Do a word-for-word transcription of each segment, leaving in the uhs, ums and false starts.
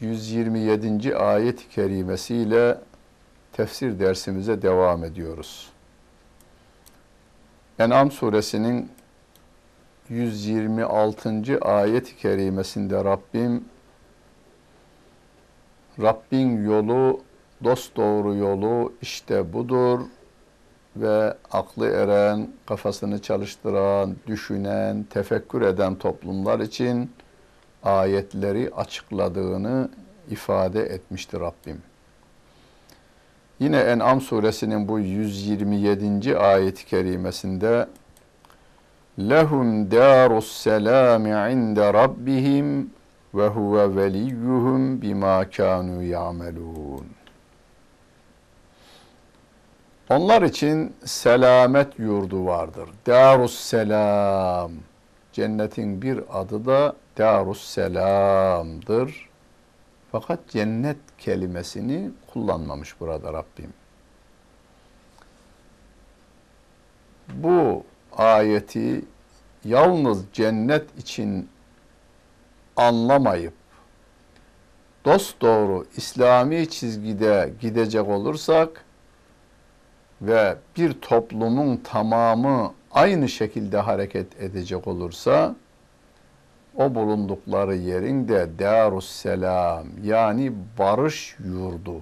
yüz yirmi yedinci ayet-i kerimesiyle tefsir dersimize devam ediyoruz. Enam suresinin yüz yirmi altıncı ayet-i kerimesinde Rabbim, Rabbin yolu, dosdoğru yolu işte budur ve aklı eren, kafasını çalıştıran, düşünen, tefekkür eden toplumlar için ayetleri açıkladığını ifade etmiştir Rabbim. Yine En'am suresinin bu yüz yirmi yedinci ayet-i kerimesinde "Lehum dâr-us-selâm inde rabbihim ve huve veliyyuhum bimâ kânû ya'melûn." Onlar için selamet yurdu vardır. Dâr-us-selâm. Cennetin bir adı da Dâr-us-selâm'dır. Fakat cennet kelimesini kullanmamış burada Rabbim. Bu ayeti yalnız cennet için anlamayıp dosdoğru İslami çizgide gidecek olursak ve bir toplumun tamamı aynı şekilde hareket edecek olursa o bulundukları yerin de Dâr-us-selâm yani barış yurdu,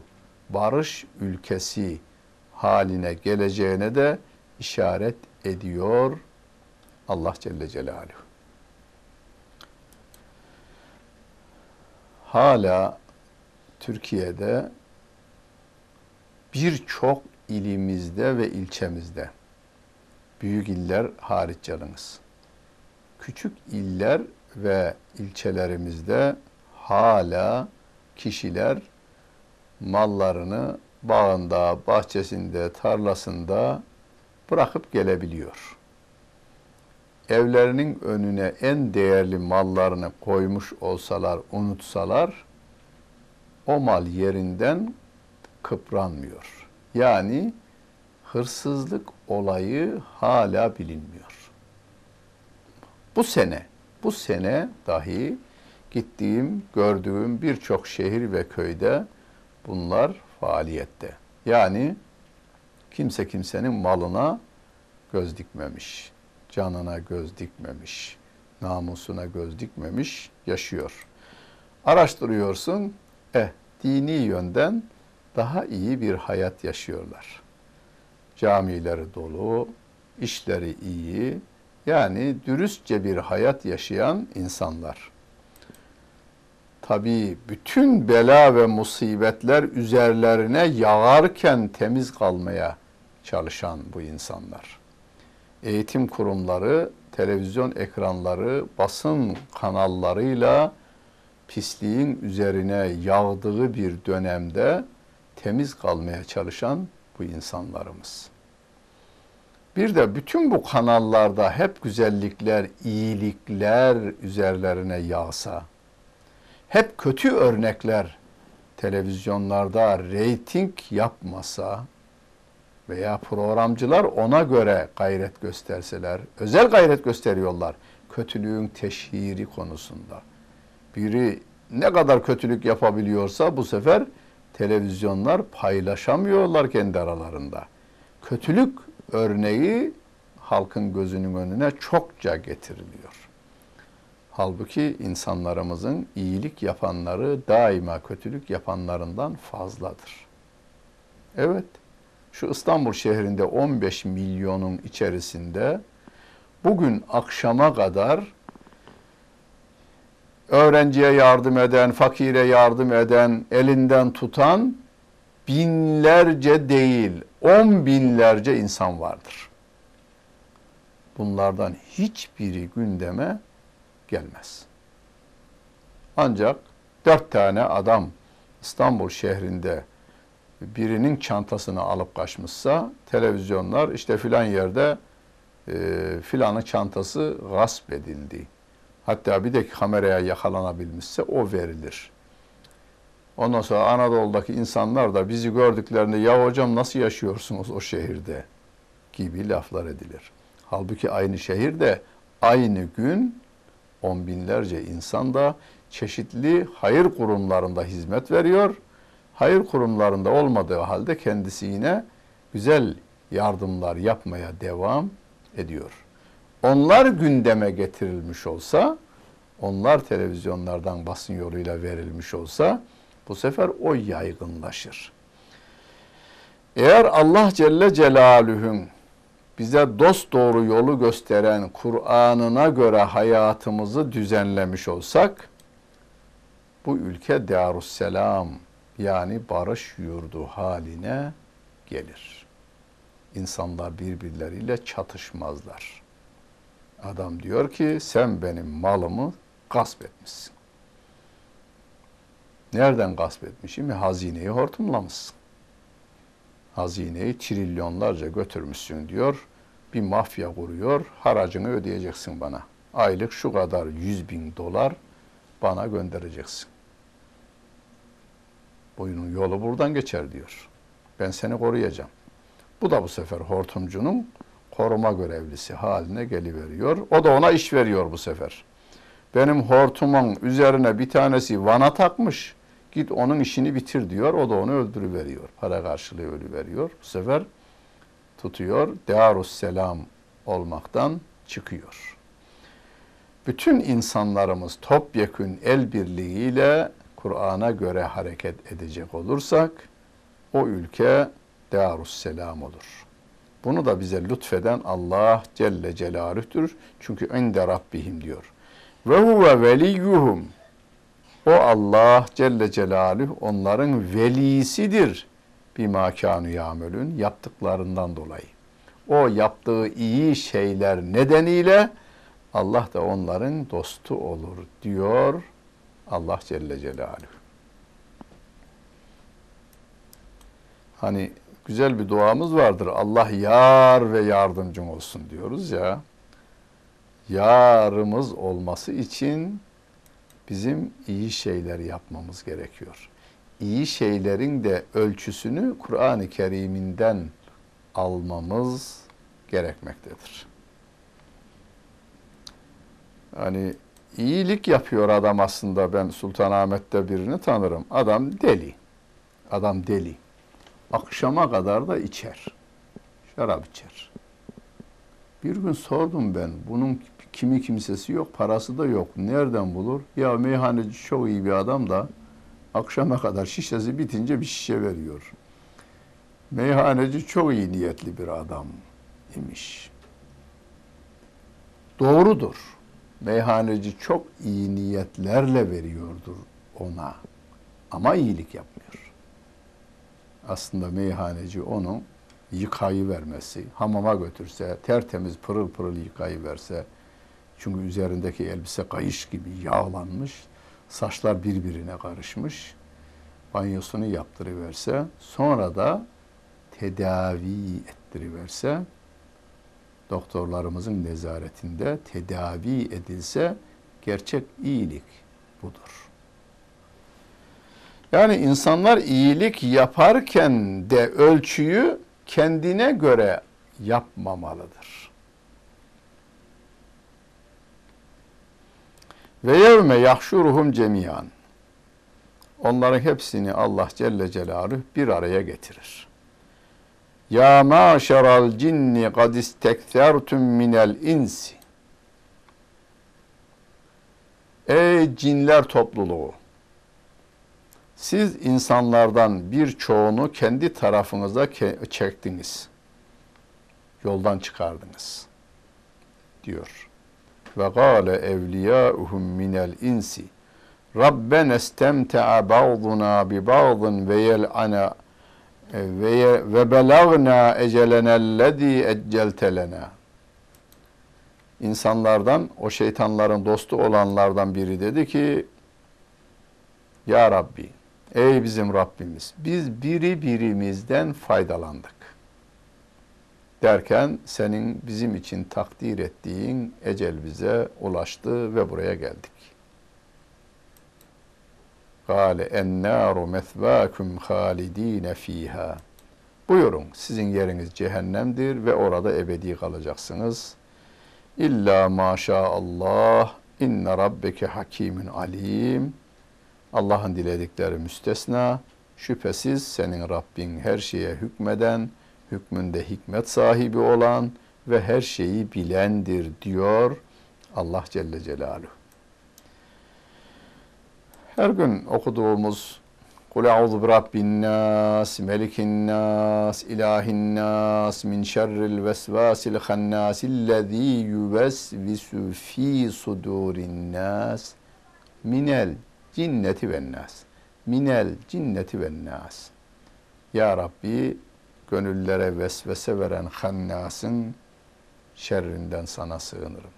barış ülkesi haline geleceğine de işaret ediyor Allah Celle Celaluhu. Hala Türkiye'de birçok ilimizde ve ilçemizde, büyük iller hariç canınız, küçük iller ve ilçelerimizde hala kişiler mallarını bağında, bahçesinde, tarlasında bırakıp gelebiliyor. Evlerinin önüne en değerli mallarını koymuş olsalar, unutsalar, o mal yerinden kıpranmıyor. Yani hırsızlık olayı hala bilinmiyor. Bu sene, bu sene dahi gittiğim, gördüğüm birçok şehir ve köyde bunlar faaliyette. Yani kimse kimsenin malına göz dikmemiş, canına göz dikmemiş, namusuna göz dikmemiş, yaşıyor. Araştırıyorsun, eh dini yönden daha iyi bir hayat yaşıyorlar. Camileri dolu, işleri iyi, yani dürüstçe bir hayat yaşayan insanlar. Tabii bütün bela ve musibetler üzerlerine yağarken temiz kalmaya çalışan bu insanlar. Eğitim kurumları, televizyon ekranları, basın kanallarıyla pisliğin üzerine yağdığı bir dönemde temiz kalmaya çalışan bu insanlarımız. Bir de bütün bu kanallarda hep güzellikler, iyilikler üzerlerine yağsa, hep kötü örnekler televizyonlarda reyting yapmasa veya programcılar ona göre gayret gösterseler, özel gayret gösteriyorlar kötülüğün teşhiri konusunda. Biri ne kadar kötülük yapabiliyorsa bu sefer televizyonlar paylaşamıyorlar kendi aralarında. Kötülük örneği halkın gözünün önüne çokça getiriliyor. Halbuki insanlarımızın iyilik yapanları daima kötülük yapanlarından fazladır. Evet, şu İstanbul şehrinde on beş milyonun içerisinde bugün akşama kadar öğrenciye yardım eden, fakire yardım eden, elinden tutan binlerce değil, on binlerce insan vardır. Bunlardan hiçbiri gündeme gelmez. Ancak dört tane adam İstanbul şehrinde birinin çantasını alıp kaçmışsa televizyonlar işte filan yerde e, filanın çantası gasp edildi. Hatta bir de kameraya yakalanabilmişse o verilir. Ondan sonra Anadolu'daki insanlar da bizi gördüklerinde ya hocam nasıl yaşıyorsunuz o şehirde gibi laflar edilir. Halbuki aynı şehirde aynı gün on binlerce insan da çeşitli hayır kurumlarında hizmet veriyor. Hayır kurumlarında olmadığı halde kendisi yine güzel yardımlar yapmaya devam ediyor. Onlar gündeme getirilmiş olsa, onlar televizyonlardan basın yoluyla verilmiş olsa bu sefer o yaygınlaşır. Eğer Allah Celle Celaluhu'nun bize dosdoğru yolu gösteren Kur'an'ına göre hayatımızı düzenlemiş olsak, bu ülke Dâr-us-selâm yani barış yurdu haline gelir. İnsanlar birbirleriyle çatışmazlar. Adam diyor ki sen benim malımı gasp etmişsin. Nereden gasp etmişim? Hazineyi hortumlamışsın. Hazineyi trilyonlarca götürmüşsün diyor. Bir mafya kuruyor, haracını ödeyeceksin bana. Aylık şu kadar yüz bin dolar bana göndereceksin. Boyunun yolu buradan geçer diyor. Ben seni koruyacağım. Bu da bu sefer hortumcunun koruma görevlisi haline geliveriyor. O da ona iş veriyor bu sefer. Benim hortumun üzerine bir tanesi vana takmış. Git onun işini bitir diyor. O da onu öldürüveriyor. Para karşılığı ölüveriyor. Bu sefer tutuyor. Dâr-us-selâm olmaktan çıkıyor. Bütün insanlarımız topyekün el birliğiyle Kur'an'a göre hareket edecek olursak o ülke Dâr-us-selâm olur. Bunu da bize lütfeden Allah Celle Celaluhu'dur. Çünkü inde Rabbihim diyor. Ve huve veliyyuhum. O Allah Celle Celaluhu onların velisidir. Bima kânû yâmelûn yaptıklarından dolayı. O yaptığı iyi şeyler nedeniyle Allah da onların dostu olur diyor Allah Celle Celaluhu. Hani güzel bir duamız vardır. Allah yar ve yardımcım olsun diyoruz ya. Yarımız olması için bizim iyi şeyler yapmamız gerekiyor. İyi şeylerin de ölçüsünü Kur'an-ı Kerim'inden almamız gerekmektedir. Hani iyilik yapıyor adam aslında. Ben Sultanahmet'te birini tanırım. Adam deli. Adam deli. Akşama kadar da içer. Şarap içer. Bir gün sordum ben. Bunun kimi kimsesi yok, parası da yok. Nereden bulur? Ya meyhaneci çok iyi bir adam da akşama kadar şişesi bitince bir şişe veriyor. Meyhaneci çok iyi niyetli bir adam imiş. Doğrudur. Meyhaneci çok iyi niyetlerle veriyordur ona. Ama iyilik yapmıyor. Aslında meyhaneci onu yıkayıvermesi, hamama götürse, tertemiz pırıl pırıl yıkayıverse, çünkü üzerindeki elbise kayış gibi yağlanmış, saçlar birbirine karışmış, banyosunu yaptırıverse, sonra da tedavi ettiriverse, doktorlarımızın nezaretinde tedavi edilse gerçek iyilik budur. Yani insanlar iyilik yaparken de ölçüyü kendine göre yapmamalıdır. Ve yevme yahşuruhum cemiyan. Onların hepsini Allah Celle Celaluhu bir araya getirir. Ya maşeral cinni kad isteksertum minel insi. Ey cinler topluluğu! Siz insanlardan birçoğunu kendi tarafınıza çektiniz. Yoldan çıkardınız. Diyor. Ve gâle evliyâuhum minel insi. Rabbena istemte'a ba'duna bi ba'dın ve yel'ana ve belagna ecelenellezî ecceltelenâ. İnsanlardan, o şeytanların dostu olanlardan biri dedi ki, Ya Rabbi, Ey bizim Rabbimiz, biz biri birimizden faydalandık derken senin bizim için takdir ettiğin ecel bize ulaştı ve buraya geldik. Kâle ennâru methvâküm hâlidîne fîhâ. Buyurun, sizin yeriniz cehennemdir ve orada ebedi kalacaksınız. İlla maşaallah, inne rabbeke hakimin alim. Allah'ın diledikleri müstesna, şüphesiz senin Rabbin her şeye hükmeden, hükmünde hikmet sahibi olan ve her şeyi bilendir diyor Allah Celle Celaluhu. Her gün okuduğumuz Kul a'udhu bi rabbin nas, melikin nas, ilahin nas, min şerril vesvasil hannas, illezî yuvesvisu fî sudurin nas, minel cinneti ven nas, minel cinneti ven nas. Ya Rabbi, gönüllere vesvese veren hannasın şerrinden sana sığınırım.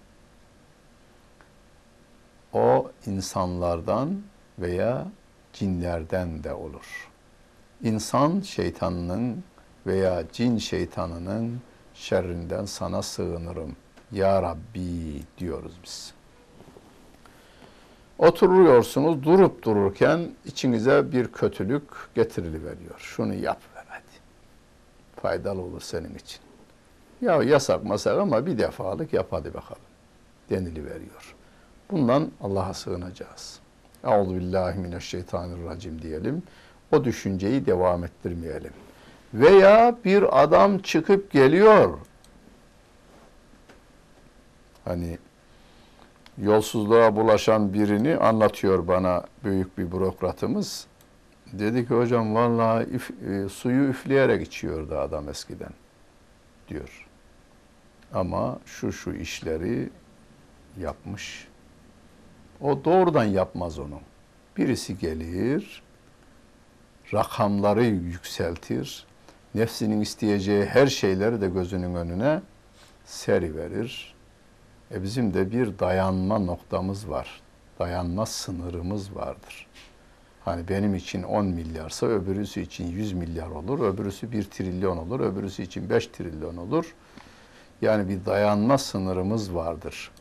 O insanlardan veya cinlerden de olur. İnsan şeytanının veya cin şeytanının şerrinden sana sığınırım ya Rabbi diyoruz biz. Oturuyorsunuz, durup dururken içinize bir kötülük getiriveriyor. Şunu yap ver hadi, faydalı olur senin için. Ya yasak masak ama bir defalık yap hadi bakalım deniliveriyor. Bundan Allah'a sığınacağız. Euzubillahimineşşeytanirracim diyelim. O düşünceyi devam ettirmeyelim. Veya bir adam çıkıp geliyor. Hani yolsuzluğa bulaşan birini anlatıyor bana büyük bir bürokratımız. Dedi ki hocam vallahi üf, e, suyu üfleyerek içiyordu adam eskiden diyor. Ama şu şu işleri yapmış. O doğrudan yapmaz onu. Birisi gelir, rakamları yükseltir, nefsinin isteyeceği her şeyleri de gözünün önüne seriverir. E bizim de bir dayanma noktamız var, dayanma sınırımız vardır. Hani benim için on milyarsa öbürüsü için yüz milyar olur, öbürüsü bir trilyon olur, öbürüsü için beş trilyon olur. Yani bir dayanma sınırımız vardır.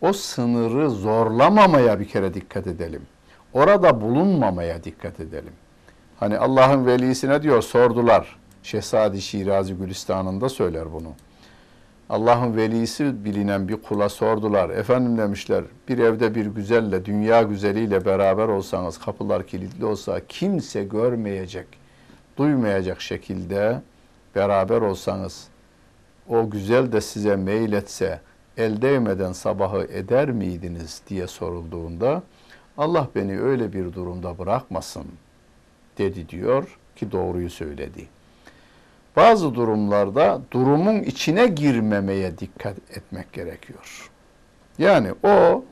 O sınırı zorlamamaya bir kere dikkat edelim. Orada bulunmamaya dikkat edelim. Hani Allah'ın velisine diyor sordular. Şehzadi Şirazi Gülistan'ında söyler bunu. Allah'ın velisi bilinen bir kula sordular. Efendim demişler, bir evde bir güzelle, dünya güzeliyle beraber olsanız, kapılar kilitli olsa, kimse görmeyecek, duymayacak şekilde beraber olsanız, o güzel de size meyletse, el değmeden sabahı eder miydiniz diye sorulduğunda, Allah beni öyle bir durumda bırakmasın dedi diyor ki doğruyu söyledi. Bazı durumlarda durumun içine girmemeye dikkat etmek gerekiyor. Yani o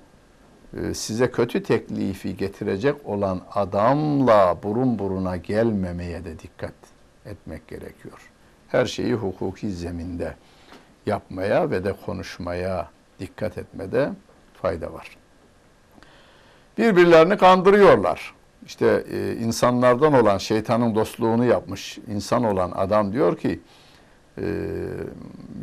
size kötü teklifi getirecek olan adamla burun buruna gelmemeye de dikkat etmek gerekiyor. Her şeyi hukuki zeminde yapmaya ve de konuşmaya dikkat etmede fayda var. Birbirlerini kandırıyorlar. İşte e, insanlardan olan şeytanın dostluğunu yapmış insan olan adam diyor ki e,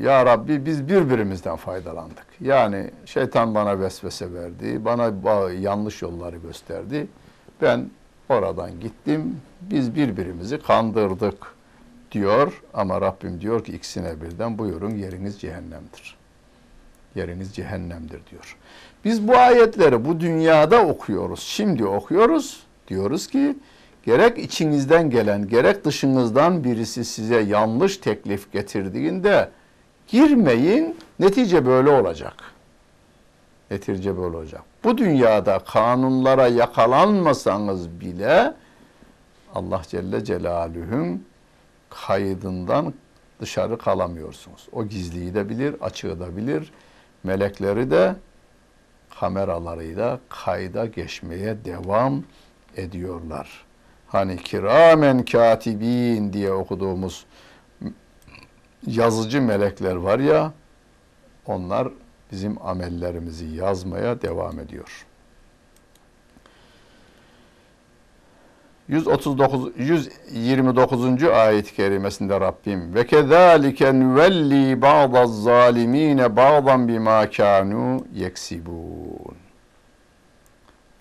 ya Rabbi biz birbirimizden faydalandık. Yani şeytan bana vesvese verdi, bana yanlış yolları gösterdi. Ben oradan gittim, biz birbirimizi kandırdık diyor ama Rabbim diyor ki ikisine birden buyurun yeriniz cehennemdir. Yeriniz cehennemdir diyor. Biz bu ayetleri bu dünyada okuyoruz. Şimdi okuyoruz. Diyoruz ki gerek içinizden gelen gerek dışınızdan birisi size yanlış teklif getirdiğinde girmeyin. Netice böyle olacak. Netice böyle olacak. Bu dünyada kanunlara yakalanmasanız bile Allah Celle Celaluhu'nun kaydından dışarı kalamıyorsunuz. O gizliyi de bilir, açığı da bilir. Melekleri de kameralarıyla kayda geçmeye devam ediyorlar. Hani kiramen katibin diye okuduğumuz yazıcı melekler var ya, onlar bizim amellerimizi yazmaya devam ediyor. yüz otuz dokuz yüz yirmi dokuzuncu ayet-i kerimesinde Rabbim ve kezalike nuvelli ba'daz zalimine ba'dan bima kanu yeksibun.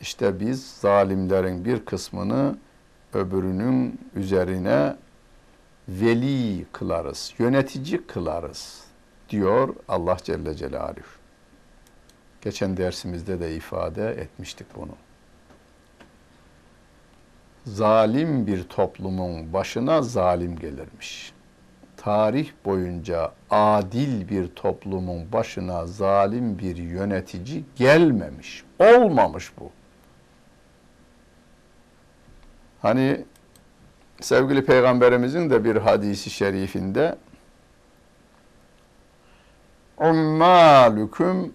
İşte biz zalimlerin bir kısmını öbürünün üzerine veli kılarız, yönetici kılarız diyor Allah Celle Celaluhu. Geçen dersimizde de ifade etmiştik bunu. Zalim bir toplumun başına zalim gelirmiş. Tarih boyunca adil bir toplumun başına zalim bir yönetici gelmemiş. Olmamış bu. Hani sevgili Peygamberimizin de bir hadisi şerifinde "Ummâlüküm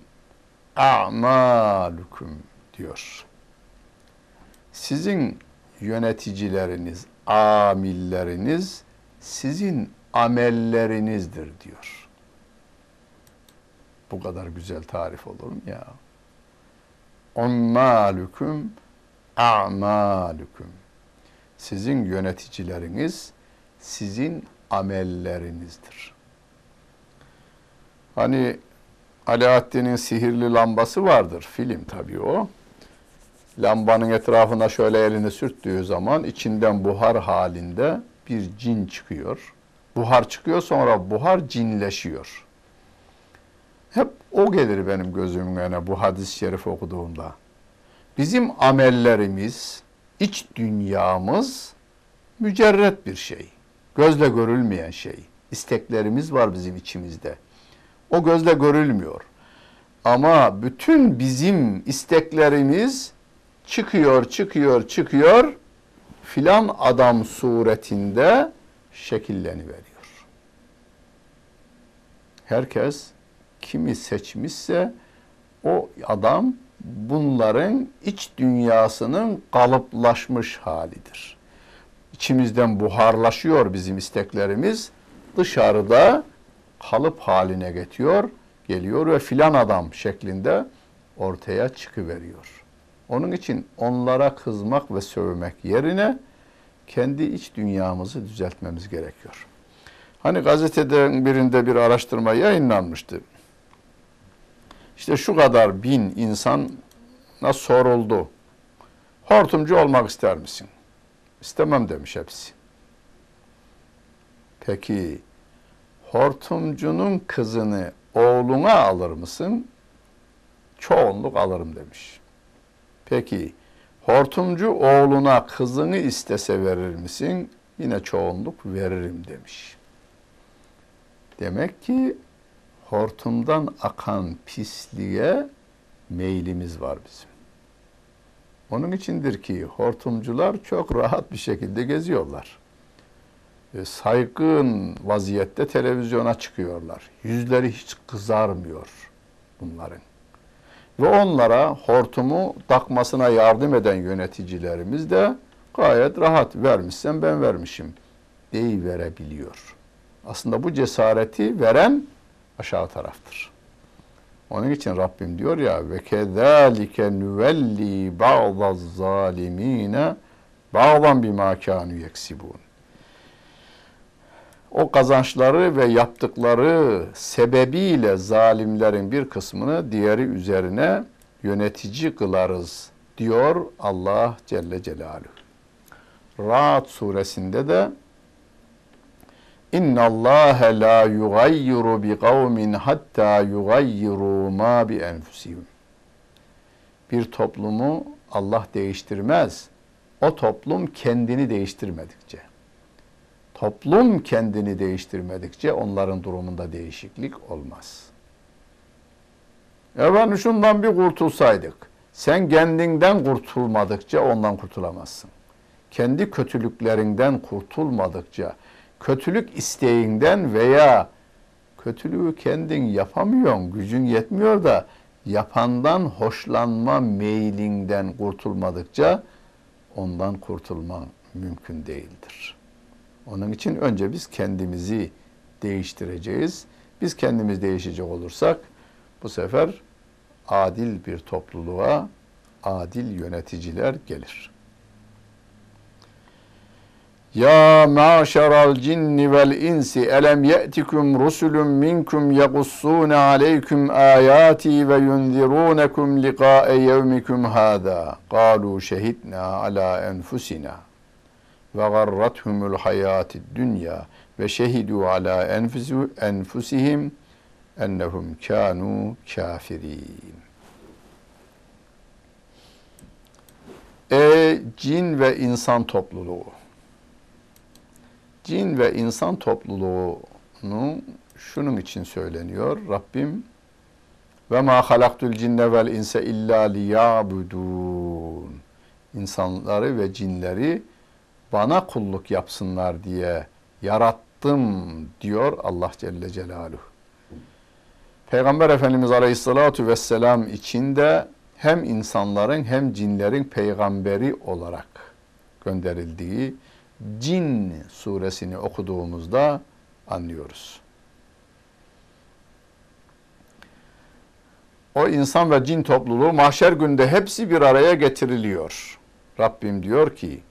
a'mâlüküm" diyor. Sizin yöneticileriniz, amilleriniz sizin amellerinizdir diyor. Bu kadar güzel tarif olur mu ya? Ummâlüküm a'mâlüküm. Sizin yöneticileriniz sizin amellerinizdir. Hani Alaaddin'in sihirli lambası vardır. Film tabii o. Lambanın etrafına şöyle elini sürttüğü zaman içinden buhar halinde bir cin çıkıyor. Buhar çıkıyor, sonra buhar cinleşiyor. Hep o gelir benim gözümün önüne bu hadis-i şerif okuduğumda. Bizim amellerimiz, iç dünyamız mücerret bir şey. Gözle görülmeyen şey. İsteklerimiz var bizim içimizde. O gözle görülmüyor. Ama bütün bizim isteklerimiz çıkıyor, çıkıyor, çıkıyor, filan adam suretinde şekilleniveriyor. Herkes kimi seçmişse o adam bunların iç dünyasının kalıplaşmış halidir. İçimizden buharlaşıyor bizim isteklerimiz, dışarıda kalıp haline getiriyor, geliyor ve filan adam şeklinde ortaya çıkıveriyor. Onun için onlara kızmak ve sövmek yerine kendi iç dünyamızı düzeltmemiz gerekiyor. Hani gazeteden birinde bir araştırma yayınlanmıştı. İşte şu kadar bin insana soruldu. Hortumcu olmak ister misin? İstemem demiş hepsi. Peki hortumcunun kızını oğluna alır mısın? Çoğunluk alırım demiş. Peki hortumcu oğluna kızını istese verir misin? Yine çoğunluk veririm demiş. Demek ki hortumdan akan pisliğe meylimiz var bizim. Onun içindir ki hortumcular çok rahat bir şekilde geziyorlar. E, saygın vaziyette televizyona çıkıyorlar. Yüzleri hiç kızarmıyor bunların. Ve onlara hortumu takmasına yardım eden yöneticilerimiz de gayet rahat, vermişsen ben vermişim deyiverebiliyor. Aslında bu cesareti veren aşağı taraftır. Onun için Rabbim diyor ya ve kezalike nuvelli ba'daz zalimine ba'dan bima kanu yeksibun. O kazançları ve yaptıkları sebebiyle zalimlerin bir kısmını diğeri üzerine yönetici kılarız diyor Allah Celle Celaluhu. Ra'd suresinde de İnna Allah la yugayyiru bi kavmin hatta yugayyiru ma bi enfusihim. Bir toplumu Allah değiştirmez. O toplum kendini değiştirmedikçe. Toplum kendini değiştirmedikçe onların durumunda değişiklik olmaz. Efendim şundan bir kurtulsaydık. Sen kendinden kurtulmadıkça ondan kurtulamazsın. Kendi kötülüklerinden kurtulmadıkça, kötülük isteğinden veya kötülüğü kendin yapamıyorsun, gücün yetmiyor da yapandan hoşlanma meylinden kurtulmadıkça ondan kurtulman mümkün değildir. Onun için önce biz kendimizi değiştireceğiz. Biz kendimiz değişecek olursak bu sefer adil bir topluluğa adil yöneticiler gelir. Ya maşeral cinni vel insi elem ye'tikum rusulun minkum yaqussûne aleyküm âyâti ve yunzirûnekum liqâe yevmikum hâdâ. Kâlû şehidnâ alâ enfusinâ ve garrathumul hayâtid dünya ve şehidû alâ enfusihim ennehum kânû kâfirîn. E cin ve insan topluluğu. Cin ve insan topluluğunun şunun için söyleniyor. Rabbim ve ma halaktul cinne vel insa illa liyabudun. İnsanları ve cinleri bana kulluk yapsınlar diye yarattım diyor Allah Celle Celaluhu. Peygamber Efendimiz Aleyhissalatu vesselam için de hem insanların hem cinlerin peygamberi olarak gönderildiği Cin suresini okuduğumuzda anlıyoruz. O insan ve cin topluluğu mahşer günde hepsi bir araya getiriliyor. Rabbim diyor ki,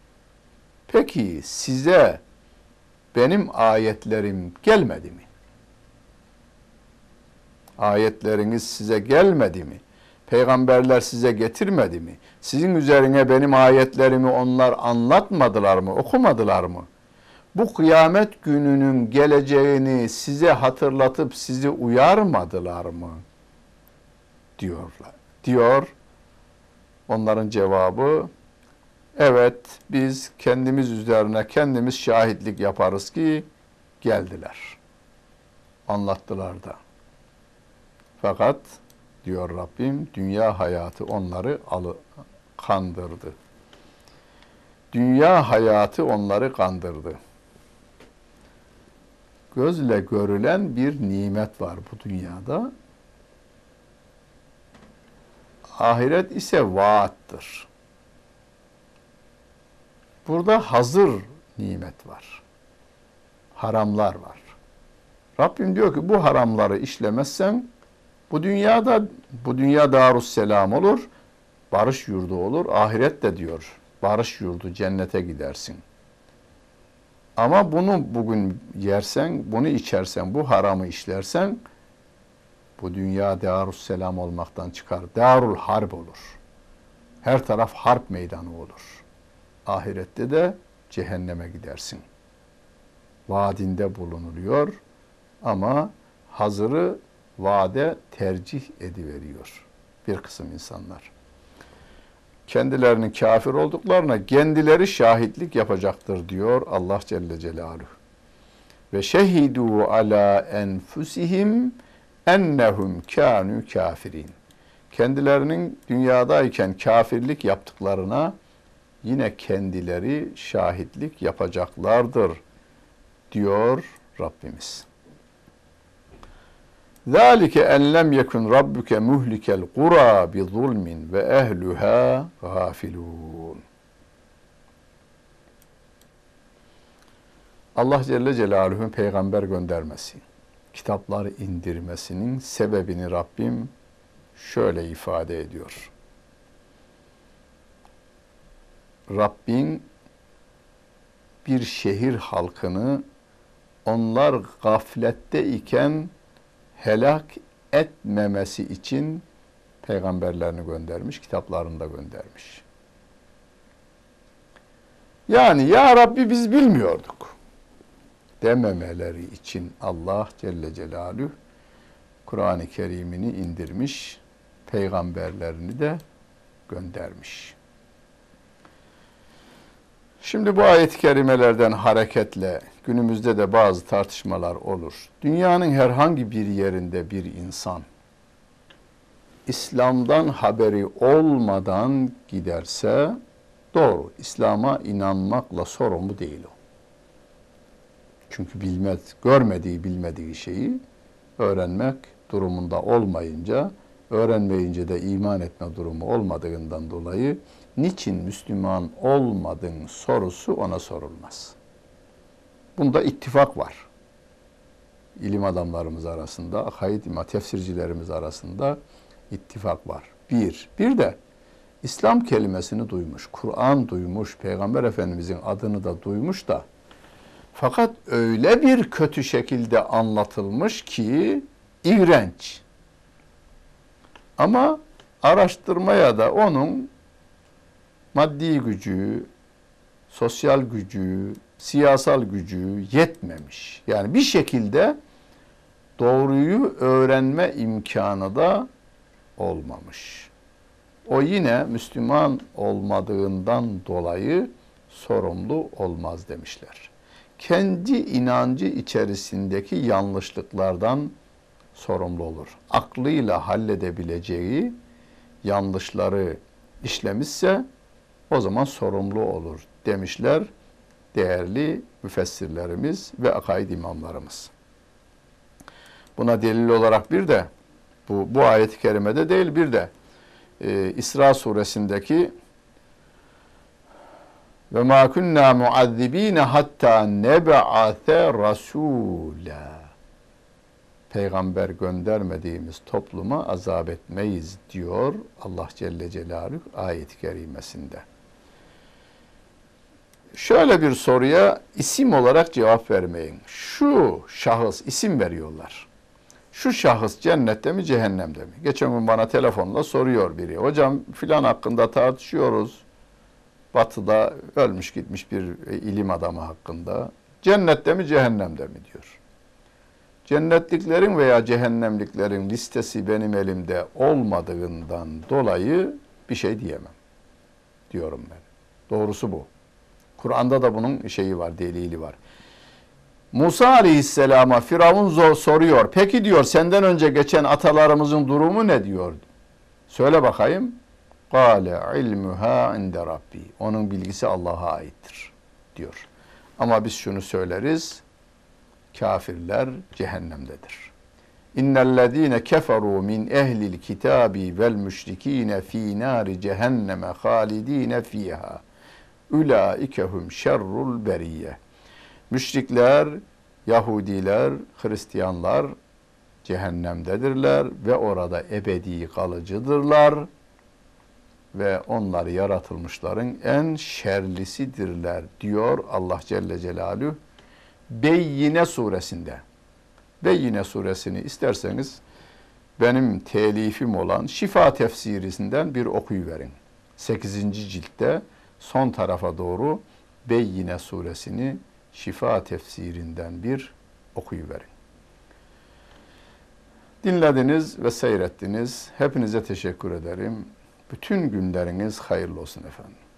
peki size benim ayetlerim gelmedi mi? Ayetleriniz size gelmedi mi? Peygamberler size getirmedi mi? Sizin üzerine benim ayetlerimi onlar anlatmadılar mı, okumadılar mı? Bu kıyamet gününün geleceğini size hatırlatıp sizi uyarmadılar mı? Diyorlar. Diyor. Onların cevabı, evet biz kendimiz üzerine kendimiz şahitlik yaparız ki geldiler. Anlattılar da. Fakat diyor Rabbim, dünya hayatı onları kandırdı. Dünya hayatı onları kandırdı. Gözle görülen bir nimet var bu dünyada. Ahiret ise vaattır. Burada hazır nimet var. Haramlar var. Rabbim diyor ki bu haramları işlemezsen bu dünyada, bu dünya Dâr-us-selâm olur, barış yurdu olur, ahiret de diyor, barış yurdu, cennete gidersin. Ama bunu bugün yersen, bunu içersen, bu haramı işlersen, bu dünya Dâr-us-selâm olmaktan çıkar, Darul Harp olur. Her taraf harp meydanı olur. Ahirette de cehenneme gidersin. Vaadinde bulunuluyor ama hazırı, vaade tercih ediveriyor bir kısım insanlar. Kendilerinin kafir olduklarına kendileri şahitlik yapacaktır diyor Allah Celle Celaluhu. Ve şehidû alâ enfusihim ennehum kânû kâfirîn. Kendilerinin dünyadayken kafirlik yaptıklarına yine kendileri şahitlik yapacaklardır diyor Rabbimiz. ذَٰلِكَ اَنْ لَمْ يَكُنْ رَبُّكَ مُهْلِكَ الْقُرَى بِظُلْمٍ وَاَهْلُهَا غَافِلُونَ. Allah Celle Celaluhu'nun peygamber göndermesi, kitapları indirmesinin sebebini Rabbim şöyle ifade ediyor. Rabbin bir şehir halkını onlar gaflette iken helak etmemesi için peygamberlerini göndermiş, kitaplarını da göndermiş. Yani ya Rabbi biz bilmiyorduk dememeleri için Allah Celle Celaluhu Kur'an-ı Kerim'ini indirmiş, peygamberlerini de göndermiş. Şimdi bu ayet-i kerimelerden hareketle günümüzde de bazı tartışmalar olur. Dünyanın herhangi bir yerinde bir insan İslam'dan haberi olmadan giderse doğru, İslam'a inanmakla sorumlu değil o. Çünkü bilmez, görmediği bilmediği şeyi öğrenmek durumunda olmayınca, öğrenmeyince de iman etme durumu olmadığından dolayı niçin Müslüman olmadın sorusu ona sorulmaz. Bunda ittifak var. İlim adamlarımız arasında, akaid tefsircilerimiz arasında ittifak var. Bir, bir de İslam kelimesini duymuş, Kur'an duymuş, Peygamber Efendimizin adını da duymuş da fakat öyle bir kötü şekilde anlatılmış ki iğrenç. Ama araştırmaya da onun maddi gücü, sosyal gücü, siyasal gücü yetmemiş. Yani bir şekilde doğruyu öğrenme imkanı da olmamış. O yine Müslüman olmadığından dolayı sorumlu olmaz demişler. Kendi inancı içerisindeki yanlışlıklardan sorumlu olur. Aklıyla halledebileceği yanlışları işlemişse o zaman sorumlu olur demişler değerli müfessirlerimiz ve akaid imamlarımız. Buna delil olarak bir de bu, bu ayet-i kerimede değil bir de e, İsra suresindeki ve ma kunna muazzibine hatta neb'ate rasula. Peygamber göndermediğimiz topluma azap etmeyiz diyor Allah Celle Celaluhu ayet-i kerimesinde. Şöyle bir soruya isim olarak cevap vermeyin. Şu şahıs isim veriyorlar. Şu şahıs cennette mi cehennemde mi? Geçen gün bana telefonla soruyor biri. Hocam filan hakkında tartışıyoruz. Batı'da ölmüş gitmiş bir ilim adamı hakkında. Cennette mi cehennemde mi diyor. Cennetliklerin veya cehennemliklerin listesi benim elimde olmadığından dolayı bir şey diyemem diyorum ben. Doğrusu bu. Kur'an'da da bunun şeyi var, delili var. Musa Aleyhisselam'a Firavun soruyor. Peki diyor senden önce geçen atalarımızın durumu ne diyor? Söyle bakayım. Kâle ilmühâ inde Rabbi. Onun bilgisi Allah'a aittir diyor. Ama biz şunu söyleriz. Kafirler cehennemdedir. İnnellezîne keferû min ehlil kitâbi vel müşrikîne fî nâri cehenneme hâlidîne fîhâ. Ulaikehum şerrul beriyye. Müşrikler, Yahudiler, Hristiyanlar cehennemdedirler ve orada ebedi kalıcıdırlar ve onlar yaratılmışların en şerlisidirler diyor Allah Celle Celaluhu Beyyine suresinde. Beyyine suresini isterseniz benim telifim olan Şifa tefsirinden bir okuyuverin. sekizinci ciltte son tarafa doğru Beyyine suresini Şifa tefsirinden bir okuyuverin. Dinlediniz ve seyrettiniz. Hepinize teşekkür ederim. Bütün günleriniz hayırlı olsun efendim.